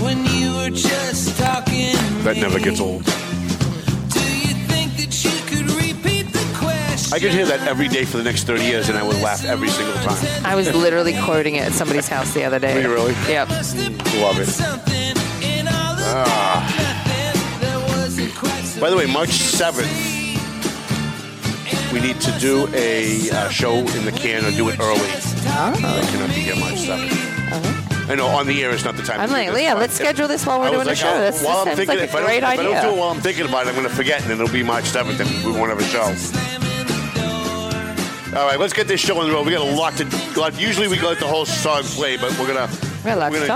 When you were just talking to that me. Never gets old. Do you think that you could repeat the question? I could hear that every day for the next 30 years, and I would laugh every single time. I was literally quoting it at somebody's house the other day. Were you really? Yep. Love it. By the way, March 7th, we need to do a show in the can or do it early. I cannot be here March 7th. Uh-huh. I know, on the air is not the time. I'm like, Leah, let's schedule this while we're doing a show. This sounds like a great idea. If I don't do it while I'm thinking about it, I'm going to forget, and then it'll be March 7th, and we won't have a show. All right, let's get this show on the road. We got a lot to do. Usually we let the whole song play, but we're gonna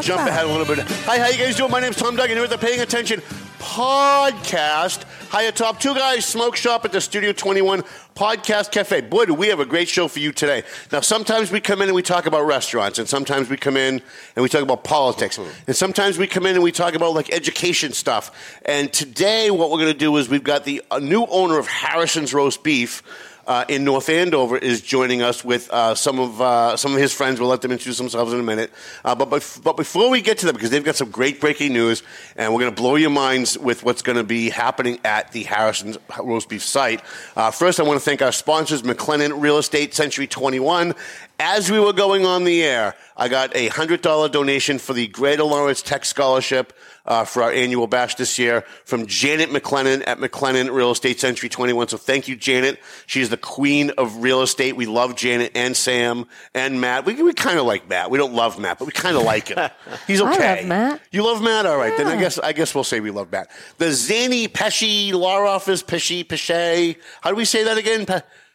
jump ahead a little bit. Hi, how you guys doing? My name's Tom Duggan. Here at the Paying Attention Podcast. Hiya, Top Two Guys Smoke Shop at the Studio 21 Podcast Cafe. Boy, do we have a great show for you today. Now, sometimes we come in and we talk about restaurants, and sometimes we come in and we talk about politics, and sometimes we come in and we talk about, like, education stuff. And today what we're going to do is we've got the new owner of Harrison's Roast Beef in North Andover is joining us with some of his friends. We'll let them introduce themselves in a minute. But before we get to them, because they've got some great breaking news, and we're going to blow your minds with what's going to be happening at the Harrison's Roast Beef site. First, I want to thank our sponsors, McLennan Real Estate Century 21. As we were going on the air, I got a $100 donation for the Greater Lawrence Tech Scholarship for our annual bash this year from Janet McLennan at McLennan Real Estate Century 21. So thank you, Janet. She's the queen of real estate. We love Janet and Sam and Matt. We kind of like Matt. We don't love Matt, but we kind of like him. He's okay. I love Matt. You love Matt? All right. Yeah. Then I guess we'll say we love Matt. The Zanni Pesce Law Office, Pesce. How do we say that again?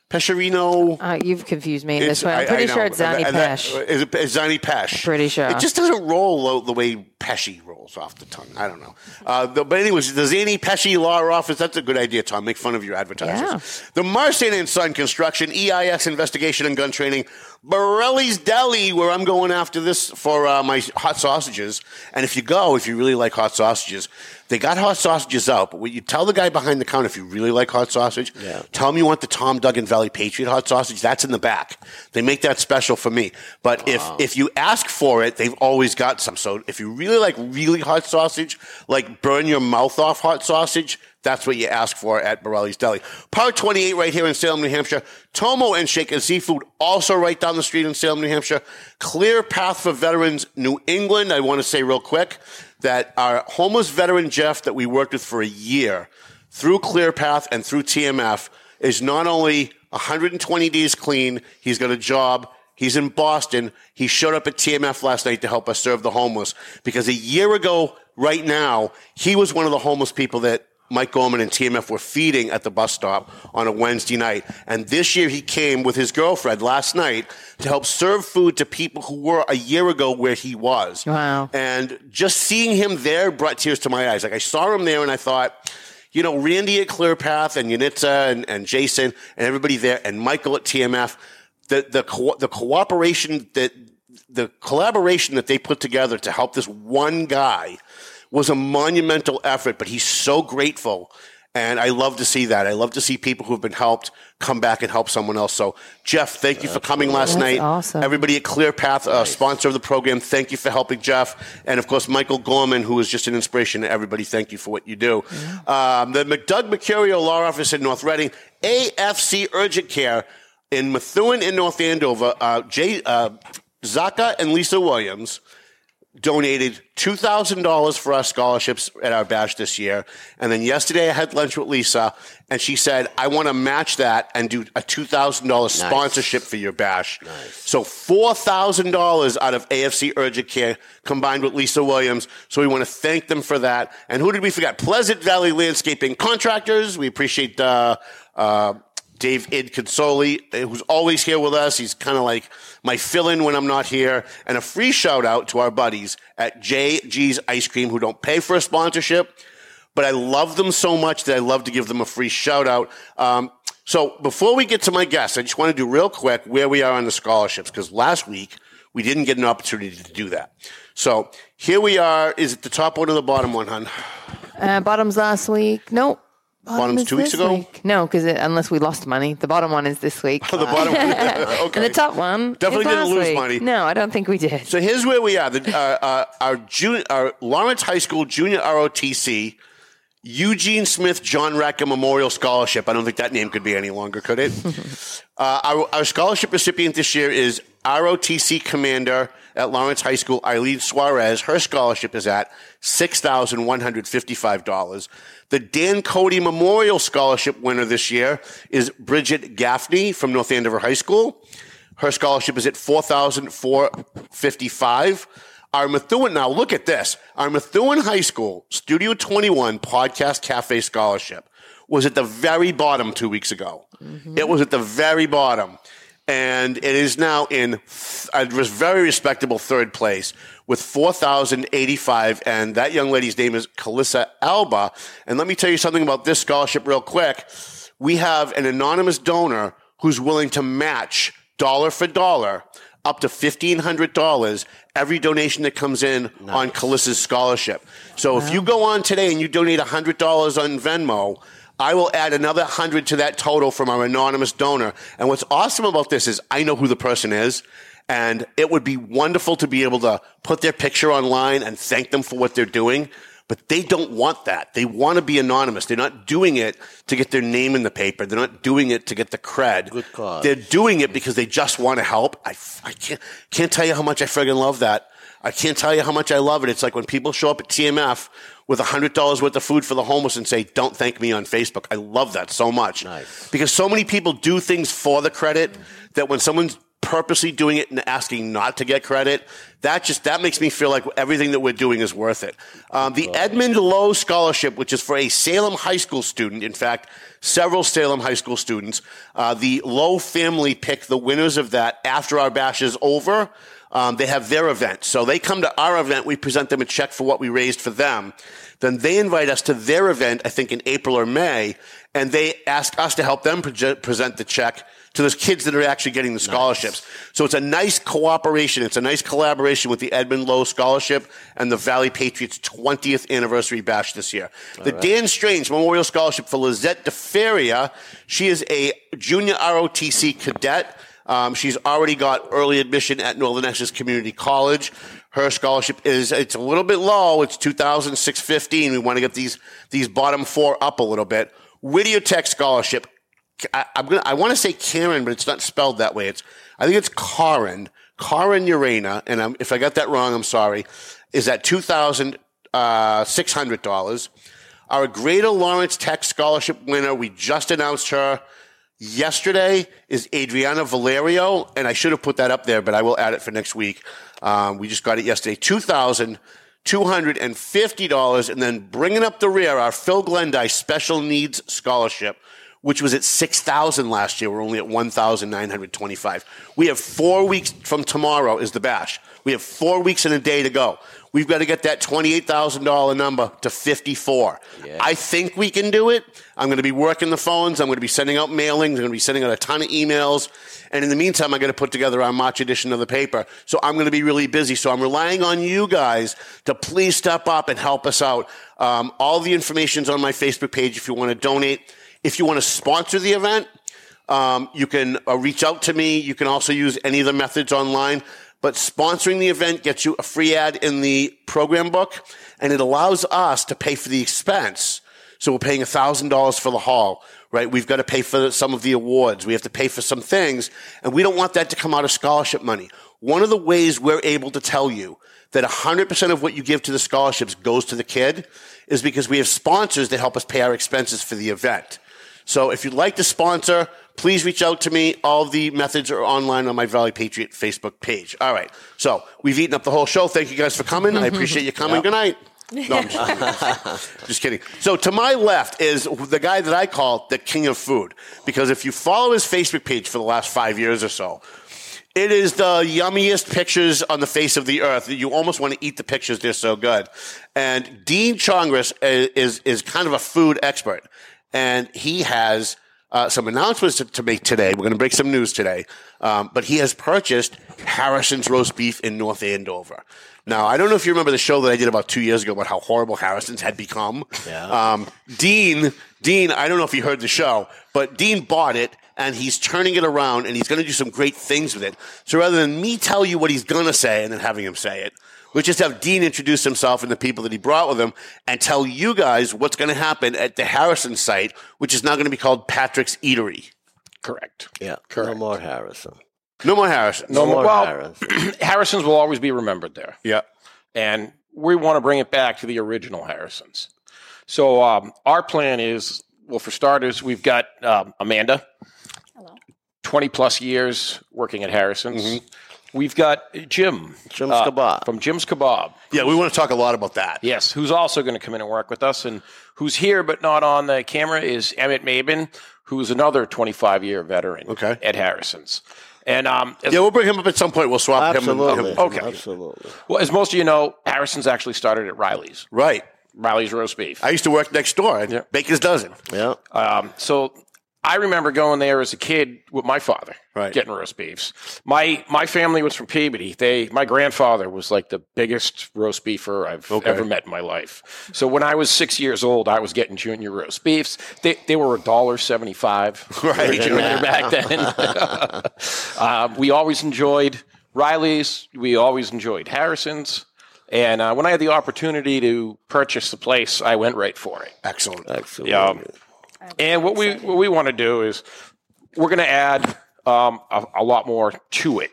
Pescherino. You've confused me this way. I'm pretty sure it's Zanni Pesce. It's Zanni Pesce. Pretty sure. It just doesn't roll the way Pesce rolls off the tongue. I don't know. But anyways, the Zanni Pesce Law Office, that's a good idea, Tom. Make fun of your advertisers. Yeah. The Marston & Son Construction, EIS Investigation and Gun Training, Borelli's Deli, where I'm going after this for my hot sausages. And if you really like hot sausages, they got hot sausages out. But when you tell the guy behind the counter if you really like hot sausage, tell him you want the Tom Duggan Valley Patriot hot sausage. That's in the back. They make that special for me. But if you ask for it, they've always got some. So if you really like really hot sausage, like burn your mouth off hot sausage, that's what you ask for at Borelli's Deli. Part 28 right here in Salem, New Hampshire. Tomo and Shake and Seafood, also right down the street in Salem, New Hampshire. Clear Path for Veterans New England. I want to say real quick that our homeless veteran, Jeff, that we worked with for a year through Clear Path and through TMF is not only 120 days clean, he's got a job. He's in Boston. He showed up at TMF last night to help us serve the homeless because a year ago right now, he was one of the homeless people that Mike Gorman and TMF were feeding at the bus stop on a Wednesday night. And this year he came with his girlfriend last night to help serve food to people who were a year ago where he was. Wow. And just seeing him there brought tears to my eyes. Like I saw him there and I thought, you know, Randy at Clear Path and Yanitza and Jason and everybody there and Michael at TMF, the collaboration that they put together to help this one guy was a monumental effort, but he's so grateful. And I love to see that. I love to see people who have been helped come back and help someone else. So, Jeff, thank you for coming last night. Awesome. Everybody at Clear Path, sponsor of the program, thank you for helping Jeff. And, of course, Michael Gorman, who is just an inspiration to everybody, thank you for what you do. Yeah. The McDoug Mercurio Law Office in North Reading, AFC Urgent Care in Methuen in North Andover, Zaka and Lisa Williams donated $2,000 for our scholarships at our bash this year. And then yesterday I had lunch with Lisa, and she said, I want to match that and do a $2,000 sponsorship for your bash. Nice. So $4,000 out of AFC Urgent Care combined with Lisa Williams. So we want to thank them for that. And who did we forget? Pleasant Valley Landscaping Contractors. We appreciate Dave Inconsoli, who's always here with us. He's kind of like my fill-in when I'm not here. And a free shout-out to our buddies at JG's Ice Cream, who don't pay for a sponsorship, but I love them so much that I love to give them a free shout-out. So before we get to my guests, I just want to do real quick where we are on the scholarships, because last week we didn't get an opportunity to do that. So here we are. Is it the top one or the bottom one, hon? Bottom's last week. Nope. Bottom's 2 weeks ago? Week. No, because unless we lost money. The bottom one is this week. Oh, the bottom one. Okay. And the top one definitely didn't lose money. No, I don't think we did. So here's where we are. Our Lawrence High School Junior ROTC, Eugene Smith John Rackham Memorial Scholarship. I don't think that name could be any longer, could it? Our scholarship recipient this year is ROTC Commander at Lawrence High School, Aileen Suarez. Her scholarship is at $6,155. The Dan Cody Memorial Scholarship winner this year is Bridget Gaffney from North Andover High School. Her scholarship is at $4,455. Our Methuen, now look at this. Our Methuen High School Studio 21 Podcast Cafe Scholarship was at the very bottom 2 weeks ago. Mm-hmm. It was at the very bottom. And it is now in a very respectable third place with $4,085. And that young lady's name is Calissa Alba. And let me tell you something about this scholarship real quick. We have an anonymous donor who's willing to match dollar for dollar up to $1,500 every donation that comes in on Calissa's scholarship. So if you go on today and you donate $100 on Venmo, I will add another 100 to that total from our anonymous donor. And what's awesome about this is I know who the person is, and it would be wonderful to be able to put their picture online and thank them for what they're doing, but they don't want that. They want to be anonymous. They're not doing it to get their name in the paper. They're not doing it to get the cred. Good cause. They're doing it because they just want to help. I can't tell you how much I friggin' love that. I can't tell you how much I love it. It's like when people show up at TMF with $100 worth of food for the homeless and say, don't thank me on Facebook. I love that so much. Nice. Because so many people do things for the credit that when someone's purposely doing it and asking not to get credit, that makes me feel like everything that we're doing is worth it. The Edmund Lowe Scholarship, which is for a Salem High School student, in fact, several Salem High School students, the Lowe family picked the winners of that after our bash is over. They have their event. So they come to our event. We present them a check for what we raised for them. Then they invite us to their event, I think in April or May, and they ask us to help them present the check to those kids that are actually getting the scholarships. Nice. So it's a nice cooperation. It's a nice collaboration with the Edmund Lowe Scholarship and the Valley Patriots 20th anniversary bash this year. All right. Dan Strange Memorial Scholarship for Lizette DeFeria. She is a junior ROTC cadet. She's already got early admission at Northern Essex Community College. Her scholarship it's a little bit low. It's $2,615. We want to get these bottom four up a little bit. Whittier Tech Scholarship. I want to say Karen, but it's not spelled that way. I think it's Karin Urena. And if I got that wrong, I'm sorry. Is at $2,600. Our Greater Lawrence Tech Scholarship winner. We just announced her. Yesterday is Adriana Valerio, and I should have put that up there, but I will add it for next week. We just got it yesterday, $2,250, and then bringing up the rear, our Phil Glendice Special Needs Scholarship, which was at $6,000 last year. We're only at $1,925. We have 4 weeks from tomorrow is the bash. We have 4 weeks and a day to go. We've got to get that $28,000 number to 54. Yeah. I think we can do it. I'm going to be working the phones. I'm going to be sending out mailings. I'm going to be sending out a ton of emails. And in the meantime, I'm going to put together our March edition of the paper. So I'm going to be really busy. So I'm relying on you guys to please step up and help us out. All the information's on my Facebook page if you want to donate. If you want to sponsor the event, you can reach out to me. You can also use any of the methods online. But sponsoring the event gets you a free ad in the program book, and it allows us to pay for the expense. So we're paying $1,000 for the hall, right? We've got to pay for some of the awards. We have to pay for some things, and we don't want that to come out of scholarship money. One of the ways we're able to tell you that 100% of what you give to the scholarships goes to the kid is because we have sponsors that help us pay our expenses for the event. So if you'd like to sponsor, please reach out to me. All the methods are online on my Valley Patriot Facebook page. All right. So we've eaten up the whole show. Thank you guys for coming. I appreciate you coming. Yep. Good night. No, I'm just kidding. So to my left is the guy that I call the king of food, because if you follow his Facebook page for the last 5 years or so, it is the yummiest pictures on the face of the earth. You almost want to eat the pictures. They're so good. And Dean Chongris is kind of a food expert, and he has some announcements to make today. We're going to break some news today. But he has purchased Harrison's Roast Beef in North Andover. Now, I don't know if you remember the show that I did about 2 years ago about how horrible Harrison's had become. Yeah. Dean, I don't know if you heard the show, but Dean bought it, and he's turning it around, and he's going to do some great things with it. So rather than me tell you what he's going to say and then having him say it, we'll just have Dean introduce himself and the people that he brought with him and tell you guys what's going to happen at the Harrison site, which is now going to be called Patrick's Eatery. Correct. Yeah. Correct. No more Harrison. No more Harrison. No more Harrison. Harrison's will always be remembered there. Yeah. And we want to bring it back to the original Harrison's. So our plan is, well, for starters, we've got Amanda. Hello. 20-plus years working at Harrison's. Mm-hmm. We've got Jim's Kebab. From Jim's Kebab. Yeah, we want to talk a lot about that. Yes, who's also going to come in and work with us. And who's here but not on the camera is Emmett Mabin, who's another 25-year veteran at Harrison's. And we'll bring him up at some point. We'll swap him. Okay. Absolutely. Well, as most of you know, Harrison's actually started at Riley's. Right. Riley's Roast Beef. I used to work next door. Yeah. Baker's Dozen. Yeah. So I remember going there as a kid with my father, getting roast beefs. My family was from Peabody. My grandfather was like the biggest roast beefer I've ever met in my life. So when I was 6 years old, I was getting junior roast beefs. They were $1.75 junior back then. We always enjoyed Riley's. We always enjoyed Harrison's. And when I had the opportunity to purchase the place, I went right for it. Excellent. Yeah. And what we want to do is we're going to add a lot more to it.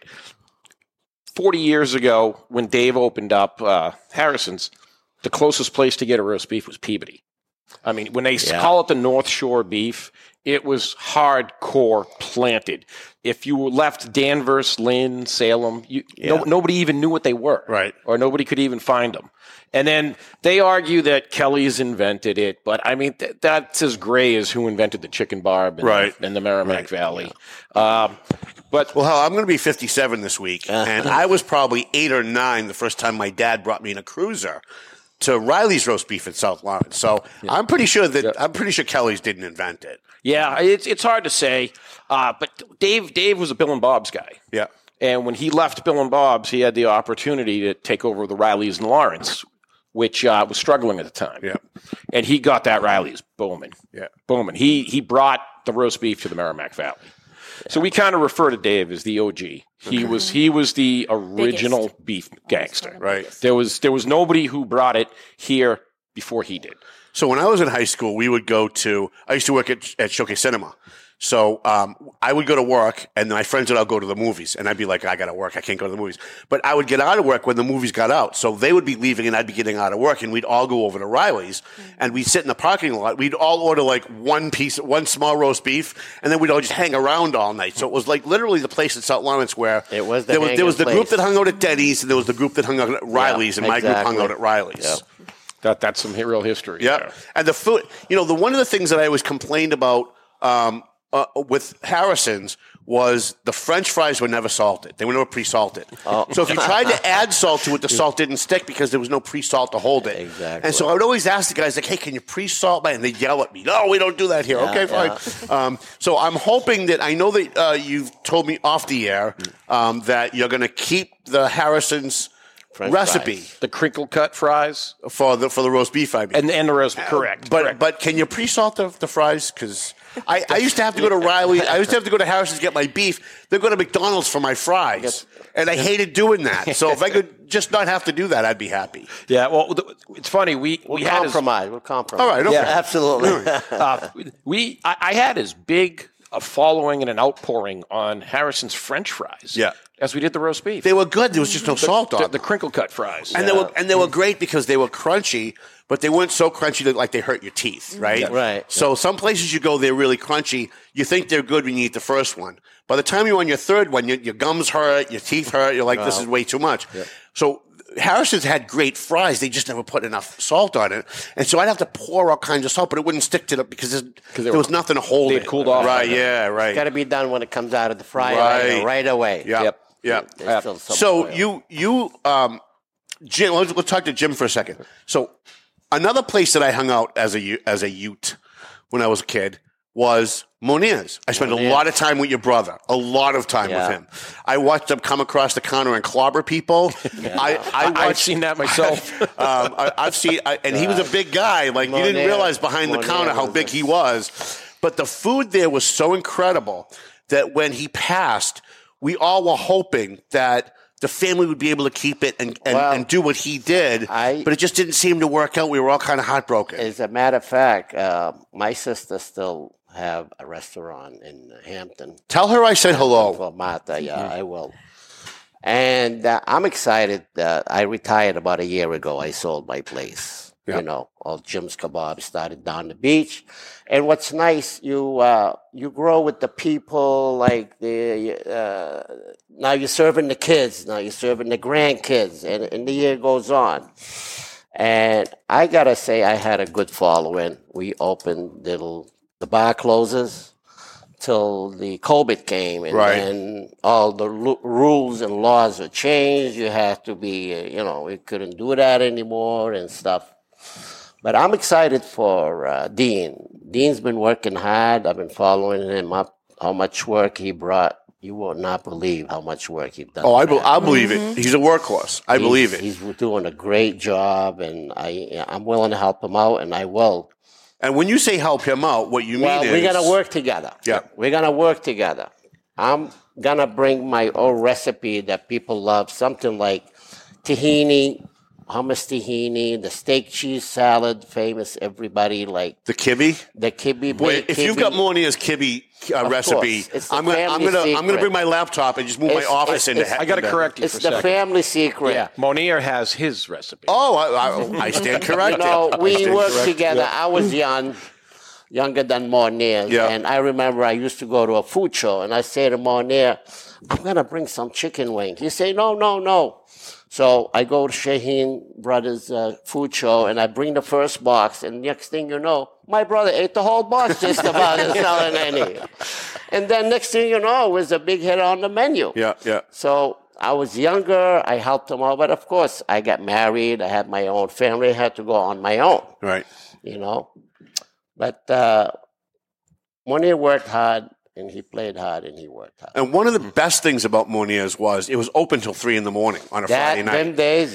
40 years ago, when Dave opened up Harrison's, the closest place to get a roast beef was Peabody. I mean, when they call it the North Shore beef, it was hardcore planted. If you left Danvers, Lynn, Salem, nobody even knew what they were. Right. Or nobody could even find them. And then they argue that Kelly's invented it, but I mean, that's as gray as who invented the chicken barb in the Merrimack Valley. Yeah. I'm going to be 57 this week, and I was probably 8 or 9 the first time my dad brought me in a cruiser to Riley's Roast Beef in South Lawrence. So I'm pretty sure Kelly's didn't invent it. Yeah, it's hard to say, but Dave was a Bill and Bob's guy. Yeah. And when he left Bill and Bob's, he had the opportunity to take over the Riley's in Lawrence, which was struggling at the time. Yeah. And he got that Riley's booming. Yeah. Booming. He brought the roast beef to the Merrimack Valley. Yeah. So we kind of refer to Dave as the OG. He was the original beef gangster. Right. There was nobody who brought it here before he did. So when I was in high school, we would go to – I used to work at Showcase Cinema. So I would go to work, and my friends would all go to the movies. And I'd be like, I got to work. I can't go to the movies. But I would get out of work when the movies got out. So they would be leaving, and I'd be getting out of work, and we'd all go over to Riley's. And we'd sit in the parking lot. We'd all order like one small roast beef, and then we'd all just hang around all night. So it was like literally the place in South Lawrence where there was the group that hung out at Denny's, and there was the group that hung out at Riley's, and my group hung out at Riley's. Yep. That's some real history. Yeah. There. And the food, one of the things that I always complained about with Harrison's was the French fries were never salted. They were never pre-salted. Oh. So if you tried to add salt to it, the salt didn't stick because there was no pre-salt to hold it. Exactly. And so I would always ask the guys, like, hey, can you pre-salt mine? And they'd yell at me, no, we don't do that here. Okay, fine. So I'm hoping that, I know that you've told me off the air that you're going to keep the Harrison's French recipe fries. The crinkle cut fries for the roast beef, I mean, and the roast beef. Correct. But can you pre-salt the fries? Because I used to have to go to Riley. I used to have to go to Harrison's to get my beef. Then go to McDonald's for my fries, and I hated doing that. So if I could just not have to do that, I'd be happy. Yeah. Well, it's funny. We'll compromise. All right. Okay. Yeah. Absolutely. I had as big a following and an outpouring on Harrison's French fries. Yeah. As we did the roast beef. They were good. There was just no salt on them. The crinkle cut fries. And they were great because they were crunchy, but they weren't so crunchy that like they hurt your teeth, right? Yeah. Right. So some places you go, they're really crunchy. You think they're good when you eat the first one. By the time you're on your third one, your gums hurt, your teeth hurt. You're like, this is way too much. Yeah. So Harrison's had great fries. They just never put enough salt on it. And so I'd have to pour all kinds of salt, but it wouldn't stick to it because there was nothing to hold it. It cooled off. Right, yeah, right. It's got to be done when it comes out of the fryer right away. Yep. So Jim, let's talk to Jim for a second. So another place that I hung out as a youth when I was a kid was Mournier's. I spent a lot of time with your brother, a lot of time with him. I watched him come across the counter and clobber people. I've seen that myself. I've seen, and he was a big guy. Like Mournier, you didn't realize behind the counter how big he was. But the food there was so incredible that when he passed, we all were hoping that the family would be able to keep it and do what he did, but it just didn't seem to work out. We were all kind of heartbroken. As a matter of fact, my sister still have a restaurant in Hampton. Tell her I said hello. Well, Martha, I will. And I'm excited. I retired about a year ago. I sold my place. Yep. You know, all Jim's Kebab started down the beach. And what's nice, you grow with the people, like now you're serving the kids, now you're serving the grandkids, and the year goes on. And I got to say, I had a good following. We opened the bar closes till the COVID came, and then all the rules and laws were changed. You have to be, we couldn't do that anymore and stuff. But I'm excited for Dean. Dean's been working hard. I've been following him up, how much work he brought. You will not believe how much work he's done. Oh, I believe it. He's a workhorse. I believe it. He's doing a great job, and I'm willing to help him out, and I will. And when you say help him out, what you mean is... Well, we're going to work together. Yeah. We're going to work together. I'm going to bring my own recipe that people love, something like tahini, hummus tahini, the steak cheese salad, famous everybody like the kibbe. The kibbe. Wait, if you got Mournier's kibbe recipe, I'm gonna bring my laptop and just move my office into. I gotta correct you. It's the family secret. Yeah. Mournier has his recipe. Oh, I stand corrected. We worked together. Yeah. I was younger than Mournier, and I remember I used to go to a food show, and I say to Mournier, "I'm gonna bring some chicken wings." He say, "No, no, no." So I go to Shaheen Brothers food show, and I bring the first box, and next thing you know, my brother ate the whole box just about and selling any. And then next thing you know, it was a big hit on the menu. Yeah, yeah. So I was younger. I helped him out. But, of course, I got married. I had my own family. I had to go on my own. Right. But Mournier worked hard. And he played hard, and he worked hard. And one of the best things about Mournier's was it was open till 3 a.m. on a Friday night. Them days,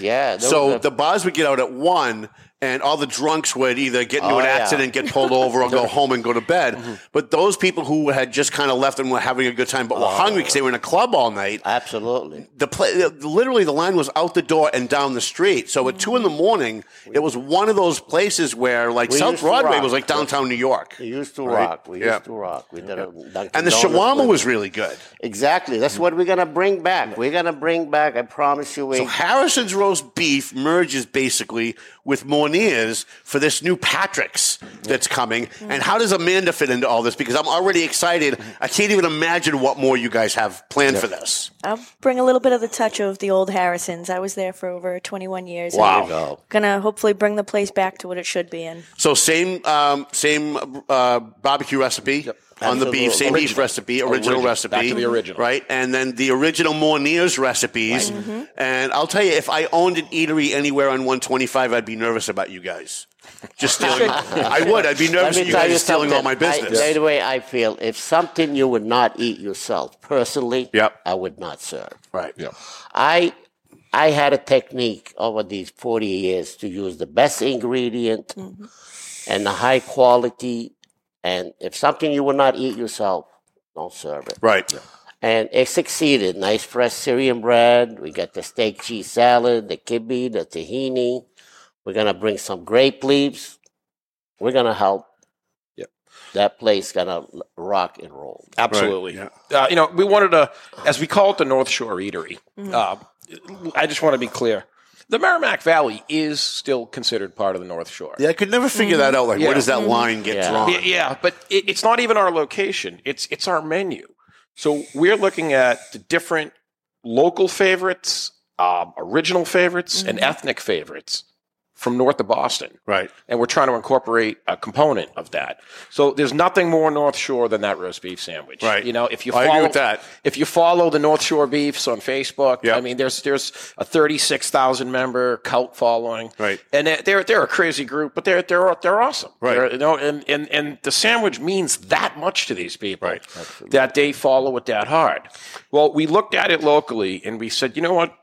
so the bars would get out at 1, and all the drunks would either get into an accident, get pulled over, or go home and go to bed. Mm-hmm. But those people who had just kind of left and were having a good time, but were hungry because they were in a club all night. Absolutely. Literally, the line was out the door and down the street. So at 2 a.m, it was one of those places where, like, South Broadway was like downtown New York. We used to rock. We used to rock. We did and the shawarma was really good. Exactly. That's what we're going to bring back. We're going to bring back, I promise you. So Harrison's Roast Beef merges basically with Mournier's for this new Patrick's that's coming. And how does Amanda fit into all this? Because I'm already excited. I can't even imagine what more you guys have planned for this. I'll bring a little bit of the touch of the old Harrison's. I was there for over 21 years. Wow. Going to hopefully bring the place back to what it should be in. So same barbecue recipe. Yep. On the beef, same beef recipe, original recipe. Back to the original. Right? And then the original Mournier's recipes. Right. Mm-hmm. And I'll tell you, if I owned an eatery anywhere on 125, I'd be nervous about you guys. Just stealing. I would. I'd be nervous about you guys stealing all my business. By the way, I feel if something you would not eat yourself, personally, I would not serve. Right. Yep. I had a technique over these 40 years to use the best ingredient and the high quality. And if something you will not eat yourself, don't serve it. Right. And it succeeded. Nice fresh Syrian bread. We got the steak cheese salad, the kibbe, the tahini. We're going to bring some grape leaves. We're going to help. That place going to rock and roll. Absolutely. Right. Yeah. We wanted to, as we call it, the North Shore Eatery. I just want to be clear. The Merrimack Valley is still considered part of the North Shore. Yeah, I could never figure that out. Like, where does that line get drawn? Yeah, but it's not even our location. It's our menu. So we're looking at the different local favorites, original favorites and ethnic favorites from north of Boston. Right. And we're trying to incorporate a component of that. So there's nothing more North Shore than that roast beef sandwich. Right. You know, if you I agree with that. If you follow the North Shore Beefs on Facebook, I mean, there's a 36,000 member cult following. Right. And they're a crazy group, but they're awesome. Right. They're, you know, and the sandwich means that much to these people. Right. Absolutely. That they follow it that hard. Well, we looked at it locally and we said, you know what?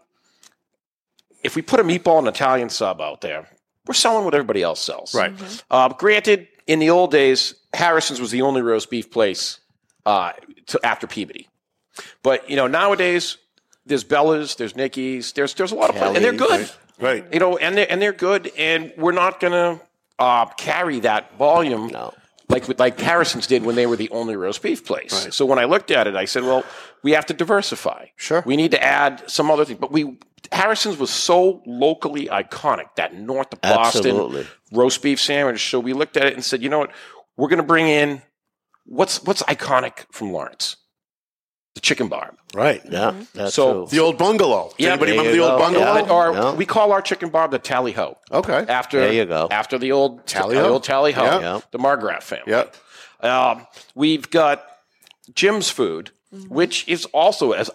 If we put a meatball and Italian sub out there, we're selling what everybody else sells. Right. Granted, in the old days, Harrison's was the only roast beef place after Peabody. But, you know, nowadays, there's Bella's, there's Nicky's, there's a lot of places. And they're good. Right. You know, and they're good. And we're not going to carry that volume like Harrison's did when they were the only roast beef place. Right. So when I looked at it, I said, well, we have to diversify. Sure. We need to add some other things. But Harrison's was so locally iconic, that north of Boston roast beef sandwich. So we looked at it and said, you know what? We're going to bring in what's iconic from Lawrence? The chicken barb. Right. Yeah. That's so the old bungalow. Yeah, anybody remember the old bungalow? Yeah. Or we call our chicken barb the Tally Ho. Okay. After the old Tally Ho. The Margraf family. Yep. We've got Jim's food. Mm-hmm. Which is also, as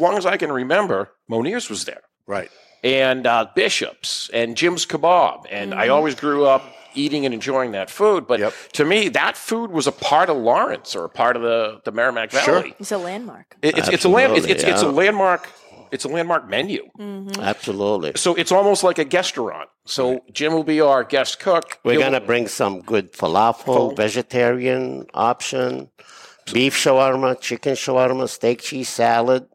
long as I can remember, Mournier's was there. Right. And Bishop's and Jim's Kebab. And I always grew up eating and enjoying that food. But to me, that food was a part of Lawrence or a part of the Merrimack Valley. Sure. It's a landmark. It's a landmark. It's a landmark menu. Mm-hmm. Absolutely. So it's almost like a guestaurant. So Jim will be our guest cook. We're going to bring some good falafel, vegetarian option. Beef shawarma, chicken shawarma, steak cheese salad.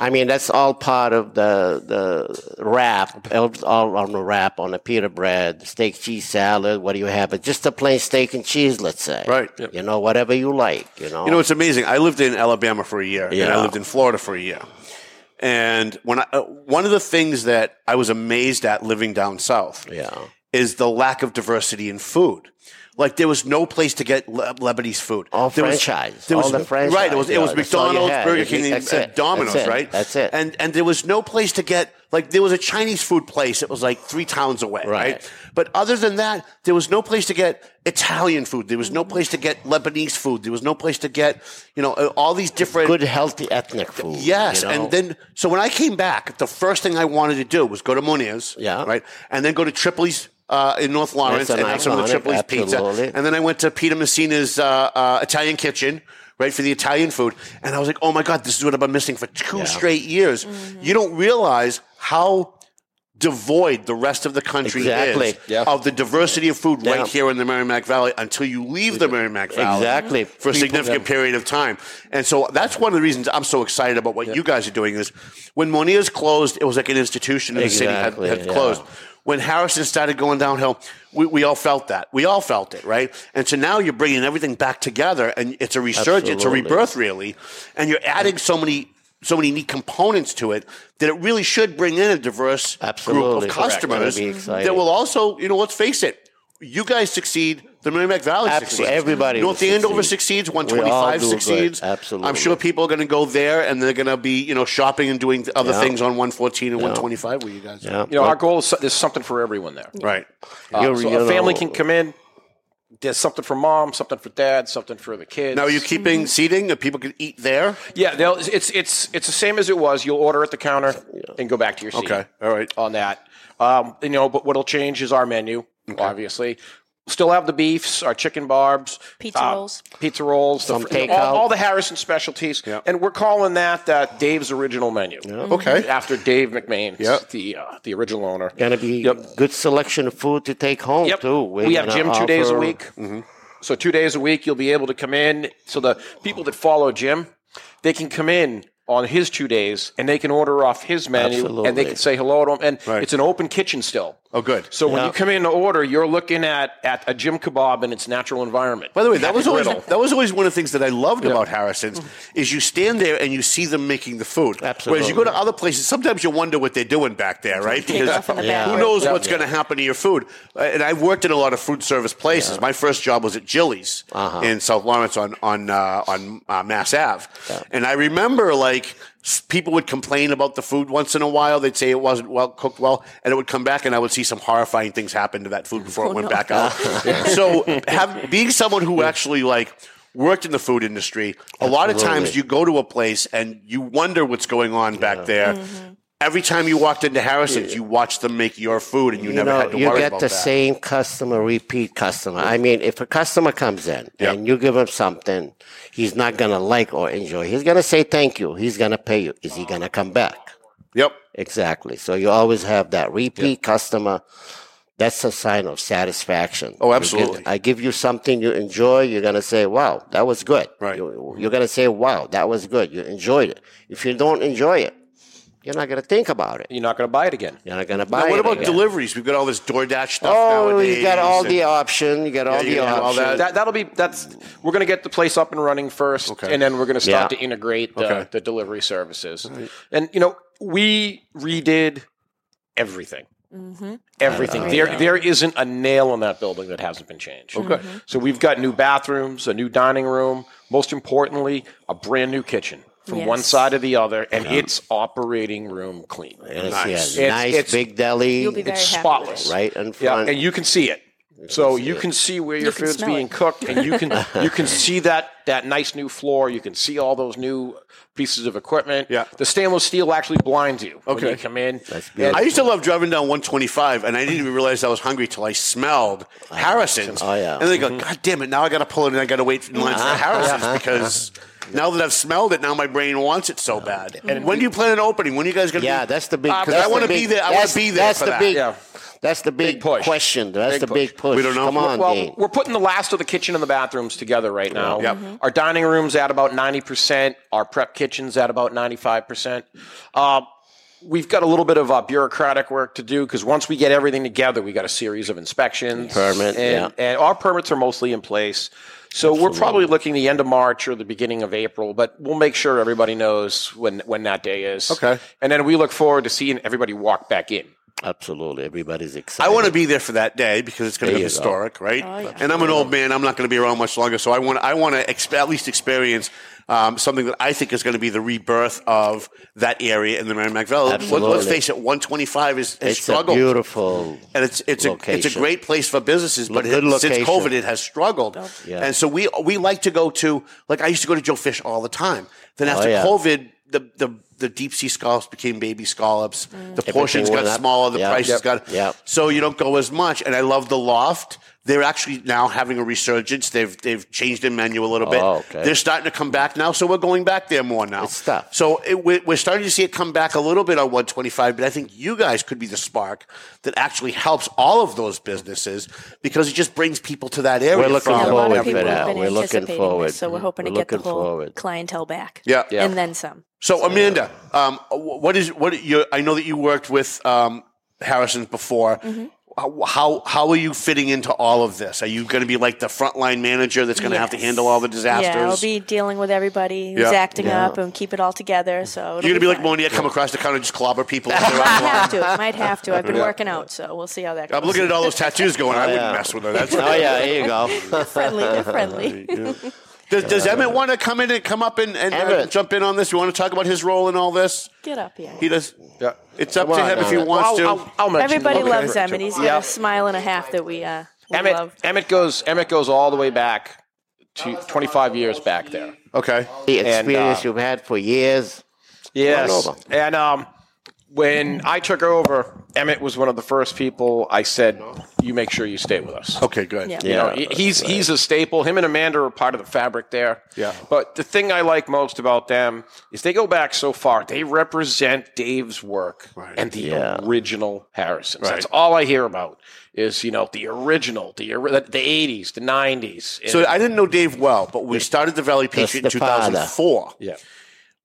I mean, that's all part of the wrap. It's all on the wrap, on the pita bread, steak cheese salad. What do you have? It's just a plain steak and cheese, let's say. Right. Yep. You know, whatever you like. You know, it's amazing. I lived in Alabama for a year, and I lived in Florida for a year. And when one of the things that I was amazed at living down south is the lack of diversity in food. Like, there was no place to get Lebanese food. All the franchise. Right. It was McDonald's, Burger King, and Domino's, right? That's it. And there was no place to get, like, there was a Chinese food place that was, like, 3 towns away, right? But other than that, there was no place to get Italian food. There was no place to get Lebanese food. There was no place to get, you know, all these different... Good, healthy, ethnic food. Yes. You know? And then, so when I came back, the first thing I wanted to do was go to Moniz, right? And then go to Tripoli's. In North Lawrence, and had some of the Tripoli's pizza. And then I went to Peter Messina's Italian kitchen, right, for the Italian food. And I was like, oh, my God, this is what I've been missing for 2 straight years. Mm-hmm. You don't realize how devoid the rest of the country is of the diversity of food right here in the Merrimack Valley until you leave the Merrimack Valley for a significant period of time. And so that's one of the reasons I'm so excited about what you guys are doing is when Mournier's closed, it was like an institution in the city had closed. When Harrison started going downhill, we all felt that. We all felt it, right? And so now you're bringing everything back together, and it's a resurgence, it's a rebirth, really. And you're adding so many neat components to it that it really should bring in a diverse group of customers that will also, you know, let's face it, you guys succeed. The Merrimack Valley succeeds. Everybody North Andover succeeds. 125 succeeds. Good. Absolutely. I'm sure people are going to go there, and they're going to be, you know, shopping and doing other things on 114 and 125 where you guys are. You know, our goal is there's something for everyone there. Right. So a family can come in. There's something for mom, something for dad, something for the kids. Now, are you keeping seating that people can eat there? Yeah, it's the same as it was. You'll order at the counter and go back to your seat. Okay. All right. On that. You know, but what'll change is our menu, obviously. Still have the beefs, our chicken barbs, pizza rolls, some takeout, all the Harrison specialties, and we're calling that Dave's original menu. Yep. Okay, after Dave McMain, the original owner. Gonna be good selection of food to take home too. We have Jim 2 days a week, so 2 days a week you'll be able to come in. So the people that follow Jim, they can come in on his 2 days, and they can order off his menu, and they can say hello to him. And it's an open kitchen still. Oh, good. So when you come in to order, you're looking at a Jim Kebab in its natural environment. By the way, that was always one of the things that I loved about Harrison's, is you stand there and you see them making the food. Absolutely. Whereas you go to other places, sometimes you wonder what they're doing back there, right? Because who knows what's going to happen to your food. And I've worked in a lot of food service places. My first job was at Jilly's in South Lawrence on Mass Ave. And I remember, like, People would complain about the food once in a while. They'd say it wasn't well cooked well, and it would come back, and I would see some horrifying things happen to that food before it went back out. So being someone who actually worked in the food industry, a lot of times you go to a place and you wonder what's going on back there. Mm-hmm. Every time you walked into Harrison's, you watched them make your food, and you never had to worry about that. You get the same customer, repeat customer. I mean, if a customer comes in and you give him something he's not going to like or enjoy, he's going to say thank you. He's going to pay you. Is he going to come back? Yep. Exactly. So you always have that repeat customer. That's a sign of satisfaction. Oh, absolutely. I give you something you enjoy, you're going to say, wow, that was good. Right. You're going to say, wow, that was good. You enjoyed it. If you don't enjoy it, you're not going to think about it. You're not going to buy it again. You're not going to buy it again. What about deliveries? We've got all this DoorDash stuff nowadays. Oh, you got all the option. You got all the option. All that. We're going to get the place up and running first, and then we're going to start to integrate the delivery services. Right. And, we redid everything. Mm-hmm. Everything. There isn't a nail on that building that hasn't been changed. Okay. Mm-hmm. So we've got new bathrooms, a new dining room, most importantly, a brand new kitchen. From one side to the other, and it's operating room clean. Nice, it's big deli. You'll be very happy. Spotless, right in front. Yeah, and you can see it. You can see where your food's being cooked, and you can see that nice new floor. You can see all those new pieces of equipment. Yeah. The stainless steel actually blinds you when you come in. I used to love driving down 125, and I didn't even realize I was hungry till I smelled Harrison's. Oh, yeah. And they go, God damn it, now I got to pull in and I got to wait in line for Harrison's because... Now that I've smelled it, now my brain wants it so bad. Mm-hmm. And when do you plan on opening? When are you guys going to be? Yeah, that's the big... Because I want to be there. I want to be there that's for the that. Big, yeah. That's the big push. Question. That's big the push. Big push. We don't know. Come on, Dave. We're putting the last of the kitchen and the bathrooms together right now. Yep. Mm-hmm. Our dining room's at about 90%. Our prep kitchen's at about 95%. We've got a little bit of bureaucratic work to do because once we get everything together, we got a series of inspections. Permit, and our permits are mostly in place. So Absolutely. We're probably looking the end of March or the beginning of April, but we'll make sure everybody knows when that day is. Okay. And then we look forward to seeing everybody walk back in. Absolutely. Everybody's excited. I want to be there for that day because it's going to be historic, right? Oh, yeah. And I'm an old man. I'm not going to be around much longer. So I want to at least experience something that I think is going to be the rebirth of that area in the Merrimack Valley. Absolutely. Let's face it, 125 is struggled. It's a beautiful and it's a great place for businesses, but since COVID, it has struggled. Yeah. And so we like to go to, I used to go to Joe Fish all the time. Then after COVID, the deep sea scallops became baby scallops. Mm. The portions got smaller. The prices got... Yep. So you don't go as much. And I love the Loft. They're actually now having a resurgence. They've changed their menu a little bit. Okay. They're starting to come back now. So we're going back there more now. It's tough. So we're starting to see it come back a little bit on 125. But I think you guys could be the spark that actually helps all of those businesses because it just brings people to that area. We're looking forward to that. We're looking forward. So we're hoping to get the whole clientele back. Yeah. And then some. So Amanda, I know that you worked with Harrison's before. Mm-hmm. How are you fitting into all of this? Are you going to be the frontline manager that's going to have to handle all the disasters? Yeah, I'll be dealing with everybody who's acting up and keep it all together. So you're going to be like Mournier, come across the counter and just clobber people. Might have to. I've been working out, so we'll see how that goes. I'm looking at all those tattoos going, I wouldn't mess with her. That's here you go. They're friendly. Does Emmett want to come up and jump in on this? You want to talk about his role in all this? Get up here. He does. Yeah. It's up to him if he wants to. I'll Everybody loves Emmett. He's got a smile and a half that we love. Emmett goes all the way back to 25 years back there. Okay. The experience you've had for years. Yes. And when I took over, Emmett was one of the first people I said, you make sure you stay with us. Okay, good. Yeah. He's a staple. Him and Amanda are part of the fabric there. Yeah. But the thing I like most about them is they go back so far. They represent Dave's work and the original Harrison's. Right. That's all I hear about is, the original, the 80s, the 90s. So I didn't know Dave well, but we started the Valley Patriot in 2004. Father. Yeah.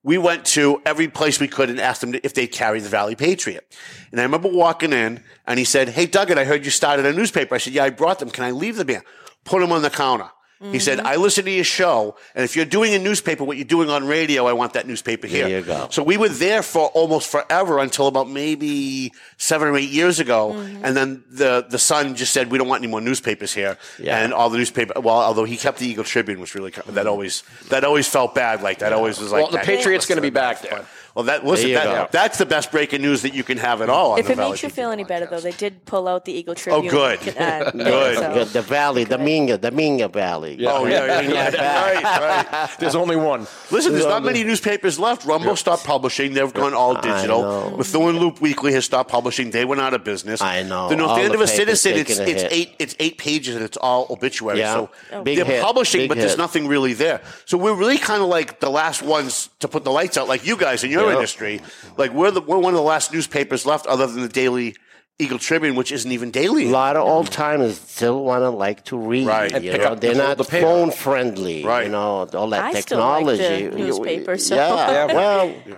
We went to every place we could and asked them if they'd carry the Valley Patriot. And I remember walking in, and he said, hey, Duggan, I heard you started a newspaper. I said, yeah, I brought them. Can I leave them here? Put them on the counter. Mm-hmm. He said, I listen to your show, and if you're doing a newspaper, what you're doing on radio, I want that newspaper here. There you go. So we were there for almost forever until about maybe 7 or 8 years ago, mm-hmm. and then the son just said, we don't want any more newspapers here, and all the newspaper, although he kept the Eagle Tribune, which really, that always felt bad, that always was the Patriot's going to be back there. Well, that listen, that's the best breaking news that you can have at all. If it makes you feel any better, though, they did pull out the Eagle Tribune. Oh, good, good. The Valley, the Minga Valley. Yeah. Oh yeah, right. There's only one. Listen, there's not many newspapers left. Rumble stopped publishing; they've gone all digital. Methuen Loop Weekly has stopped publishing; they went out of business. I know. The North Andover Citizen, it's eight pages and it's all obituary. So they're publishing, but there's nothing really there. So we're really kind of like the last ones to put the lights out, like you guys in your industry. Like we're one of the last newspapers left, other than the Daily Eagle Tribune, which isn't even daily. A lot of old timers still want to read. Right. You know, they're not phone friendly. Right. You know, all that technology. I still like the newspaper. So. Yeah. Well. Yeah.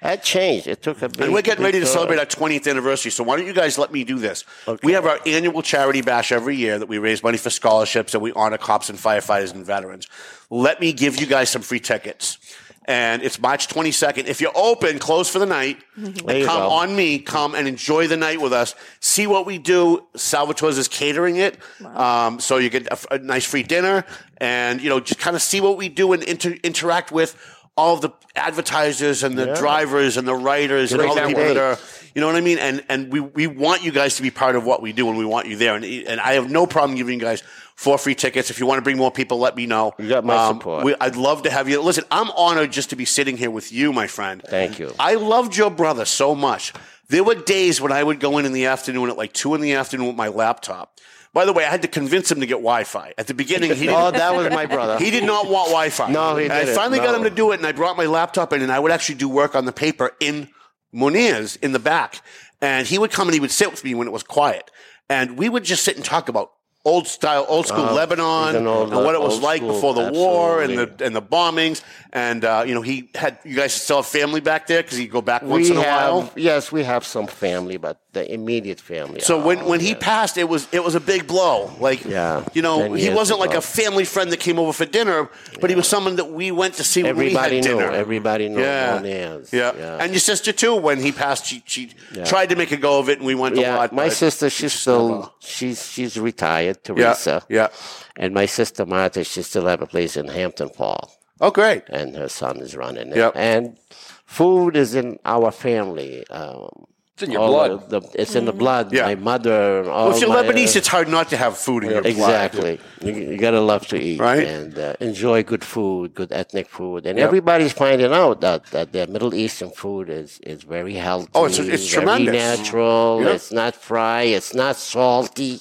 That changed. It took a big... And we're getting ready to celebrate our 20th anniversary, so why don't you guys let me do this? Okay. We have our annual charity bash every year that we raise money for scholarships and we honor cops and firefighters and veterans. Let me give you guys some free tickets. And it's March 22nd. If you're open, close for the night. And come on me. Come and enjoy the night with us. See what we do. Salvatore's is catering it. Wow. So you get a nice free dinner. And, you know, just kind of see what we do and interact with all of the advertisers and the drivers and the writers and all the people that are, you know what I mean? And we want you guys to be part of what we do and we want you there. And I have no problem giving you guys 4 free tickets. If you want to bring more people, let me know. You got my support. I'd love to have you. Listen, I'm honored just to be sitting here with you, my friend. Thank you. I loved your brother so much. There were days when I would go in the afternoon at 2 p.m. with my laptop. By the way, I had to convince him to get Wi-Fi. At the beginning, he didn't. Oh, that was my brother. He did not want Wi-Fi. No, he didn't. I finally got him to do it, and I brought my laptop in, and I would actually do work on the paper in Moniz in the back. And he would come and he would sit with me when it was quiet. And we would just sit and talk about old school Lebanon and what it was like before the war and the bombings. And, you know, he had, you guys still have family back there? Because he'd go back once in a while. Yes, we have some family, but the immediate family. So when he passed, it was a big blow. You know, he wasn't like a family friend that came over for dinner, but he was someone that we went to see when we had dinner. Everybody knew. Yeah. And your sister, too, when he passed, she tried to make a go of it, and we went a lot. My sister, she's retired. Teresa. Yeah. And my sister Martha, she still have a place in Hampton Fall. Oh, great. And her son is running it. Yep. And food is in our family. It's in your blood. It's in the blood. Yeah. My mother. And all well, if you're Lebanese, it's hard not to have food in your blood. Exactly. You got to love to eat. Right. And enjoy good food, good ethnic food. And everybody's finding out that their Middle Eastern food is very healthy. Oh, it's very tremendous. Very natural. Yep. It's not fried. It's not salty.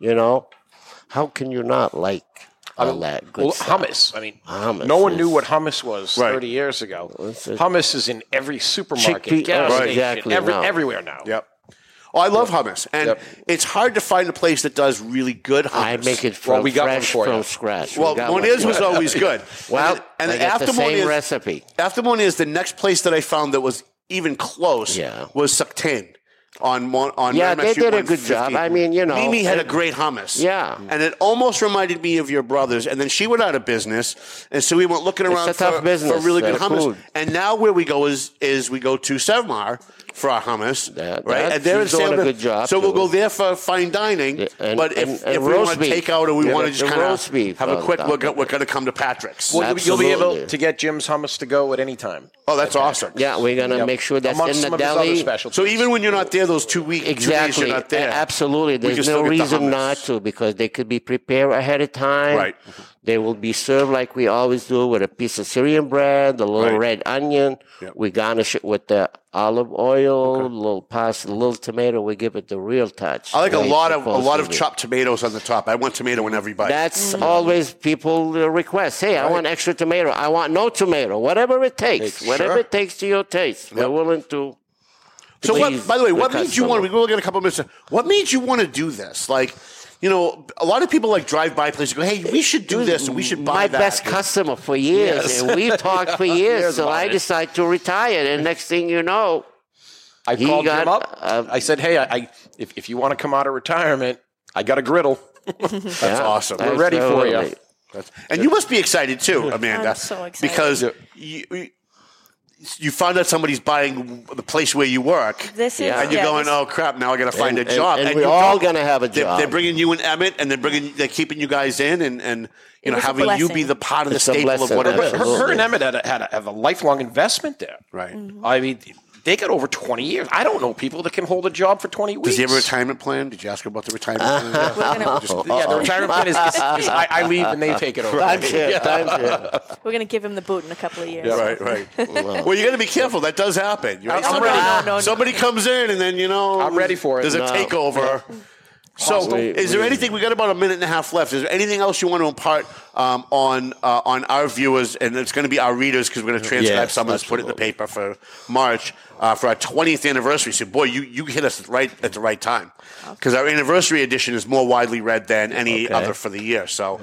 You know, how can you not like all that good stuff? Hummus. I mean, no one knew what hummus was 30 years ago. Hummus is in every supermarket, gas station, everywhere now. Yep. Oh, I love hummus, and it's hard to find a place that does really good hummus. I make it from scratch. Well, Moniz was always good. Well, and after the same recipe. After Moniz, the next place that I found that was even close was Suktain. On Merrimack, they did a good job. I mean, you know, Mimi had a great hummus. Yeah, and it almost reminded me of your brother's. And then she went out of business, and so we went looking around for really good hummus. Food. And now where we go is we go to Sevmar for our hummus, right? And they're in Sevmar. A good job so we'll go there for fine dining. Yeah, but if we want to take out or we want to just kind of have a quick look, we're going to come to Patrick's. Well, you'll be able to get Jim's hummus to go at any time. Oh, that's awesome. Yeah, we're going to make sure that's in the deli. So even when you're not there, those 2 weeks, exactly, 2 days you're not there. Absolutely. There's no reason not to, because they could be prepared ahead of time. Right. They will be served like we always do with a piece of Syrian bread, a little red onion. Yep. We garnish it with the olive oil, a little pasta, a little tomato. We give it the real touch. I like a lot of chopped tomatoes on the top. I want tomato in every bite. That's always people request. Hey, I want extra tomato. I want no tomato. Whatever it takes. Whatever it takes to your taste. Yep. We're willing to. So, by the way, what made you want to? We will get a couple of minutes. What made you want to do this? Like, you know, a lot of people drive by places and go, "Hey, we should do this. And we should buy that." My best customer for years, and we've talked for years. So I decided to retire, and next thing you know, I called him up. I said, "Hey, if you want to come out of retirement, I got a griddle. That's awesome. We're ready for you." And you must be excited too, Amanda. I'm so excited because you find out somebody's buying the place where you work, and you're going, oh crap! Now I got to find a job, and we're all going to have a job. They're bringing you and Emmett, and they're keeping you guys in, and you know, having you be the part of the staple of whatever. Her and Emmett have a lifelong investment there, right? Mm-hmm. I mean, they got over 20 years. I don't know people that can hold a job for 20 weeks. Does he have a retirement plan? Did you ask about the retirement plan? The retirement plan is I leave and they take it over. We're going to give him the boot in a couple of years. Yeah, right. Well, you got to be careful. That does happen. Right? Somebody comes in and then, you know. I'm ready for it. There's a takeover. So is there anything, we got about a minute and a half left, is there anything else you want to impart on our viewers, and it's going to be our readers because we're going to transcribe some of this, put it in the paper for March for our 20th anniversary. So boy, you hit us right at the right time because our anniversary edition is more widely read than any other for the year. So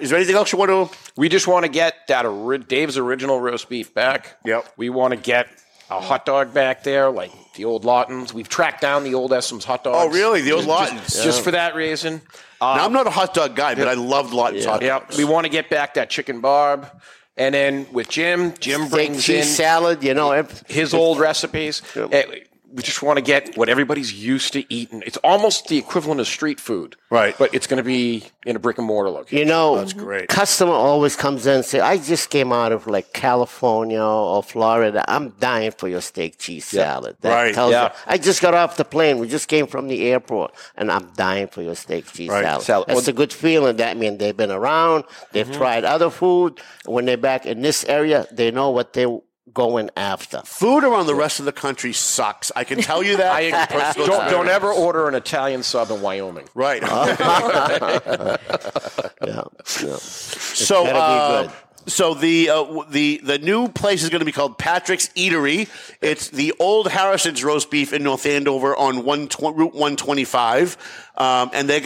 is there anything else you want to? We just want to get that Dave's original roast beef back. Yep. We want to get a hot dog back there, like the old Lawtons. We've tracked down the old Essom's hot dogs. Oh, really? The old Lawtons? Just for that reason. Now, I'm not a hot dog guy, but I loved Lawtons hot dogs. Yeah. We want to get back that chicken barb. And then with Jim brings in salad, you know, his old recipes. We just want to get what everybody's used to eating. It's almost the equivalent of street food. Right. But it's going to be in a brick-and-mortar location. You know, that's great. Customer always comes in and says, I just came out of, like, California or Florida. I'm dying for your steak cheese salad. That tells you, I just got off the plane. We just came from the airport, and I'm dying for your steak cheese salad. That's a good feeling. That means they've been around. They've tried other food. When they're back in this area, they know what they going after. Food around the rest of the country sucks. I can tell you that. Don't ever order an Italian sub in Wyoming. Right. So it's be good. So the new place is going to be called Patrick's Eatery. It's the old Harrison's Roast Beef in North Andover on Route 125, and they're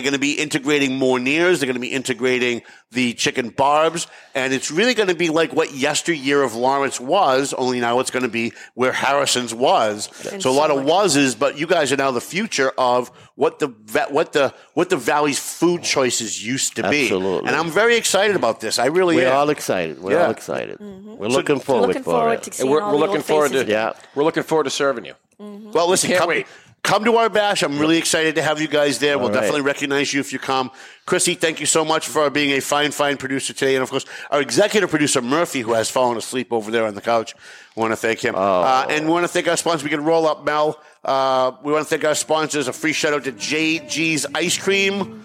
gonna be integrating Mournier's. They're gonna be integrating the chicken barbs, and it's really going to be like what yesteryear of Lawrence was. Only now it's going to be where Harrison's was. So a lot of wases, but you guys are now the future of what the Valley's food choices used to be. Absolutely. And I'm very excited about this. I really am. We're all excited. Mm-hmm. We're looking forward to seeing all the old faces. We're looking forward to serving you. Mm-hmm. Well, listen, come to our bash. I'm really excited to have you guys there. We'll definitely recognize you if you come. Chrissy, thank you so much for being a fine producer today. And, of course, our executive producer, Murphy, who has fallen asleep over there on the couch. We want to thank him. And we want to thank our sponsors. We can roll up, Mel. We want to thank our sponsors. A free shout-out to JG's Ice Cream.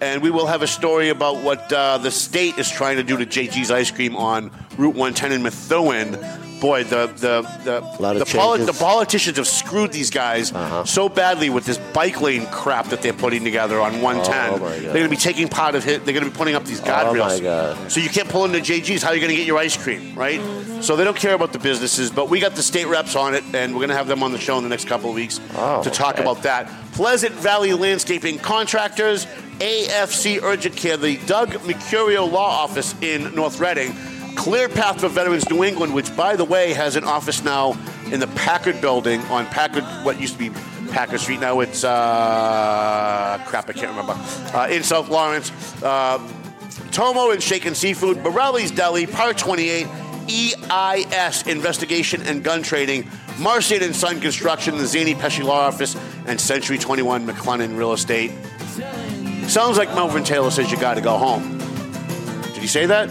And we will have a story about what the state is trying to do to JG's Ice Cream on Route 110 in Methuen. Boy, the politicians have screwed these guys so badly with this bike lane crap that they're putting together on 110. They're going to be taking part of it. They're going to be putting up these guardrails. So you can't pull into JG's. How are you going to get your ice cream, right? Mm-hmm. So they don't care about the businesses. But we got the state reps on it, and we're going to have them on the show in the next couple of weeks to talk about that. Pleasant Valley Landscaping Contractors, AFC Urgent Care, the McDoug Mercurio Law Office in North Reading, Clear Path for Veterans New England, which, by the way, has an office now in the Packard building on Packard, what used to be Packard Street. Now it's, I can't remember, in South Lawrence. Tomo and Shake and Seafood, Borelli's Deli, Part 28, EIS Investigation and Gun Training, Marcian and Son Construction, the Zanni Pesce Law Office, and Century 21 McLennan Real Estate. Sounds like Melvin Taylor says you got to go home. Did he say that?